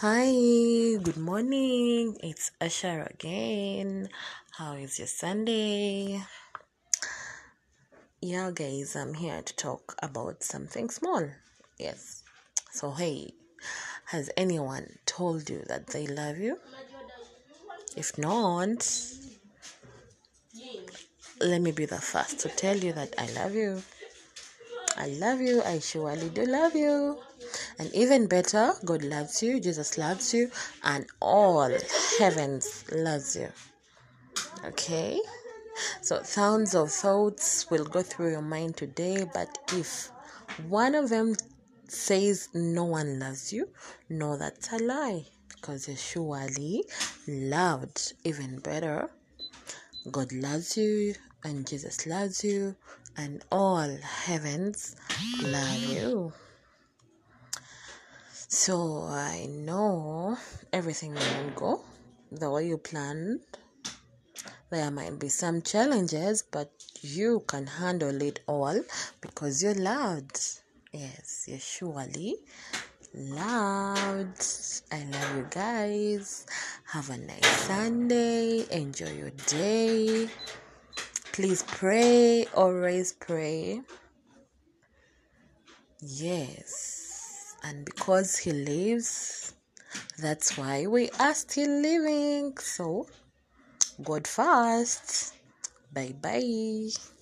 Hi, good morning. It's Ashara again. How is your Sunday? Yeah, guys, I'm here to talk about something small. Yes. So, hey, has anyone told you that they love you? If not, let me be the first to tell you that I love you. I love you. I surely do love you. And even better, God loves you, Jesus loves you, and all heavens loves you. Okay? So thousands of thoughts will go through your mind today, but if one of them says no one loves you, no, that's a lie. Because you're surely loved. Even better, God loves you, and Jesus loves you, and all heavens love you. So I know everything won't go the way you planned. There might be some challenges, but you can handle it all because you're loved. Yes, you're surely loved. I love you guys. Have a nice Sunday. Enjoy your day. Please pray. Always pray. Yes. And because he lives, that's why we are still living. So, God first. Bye-bye.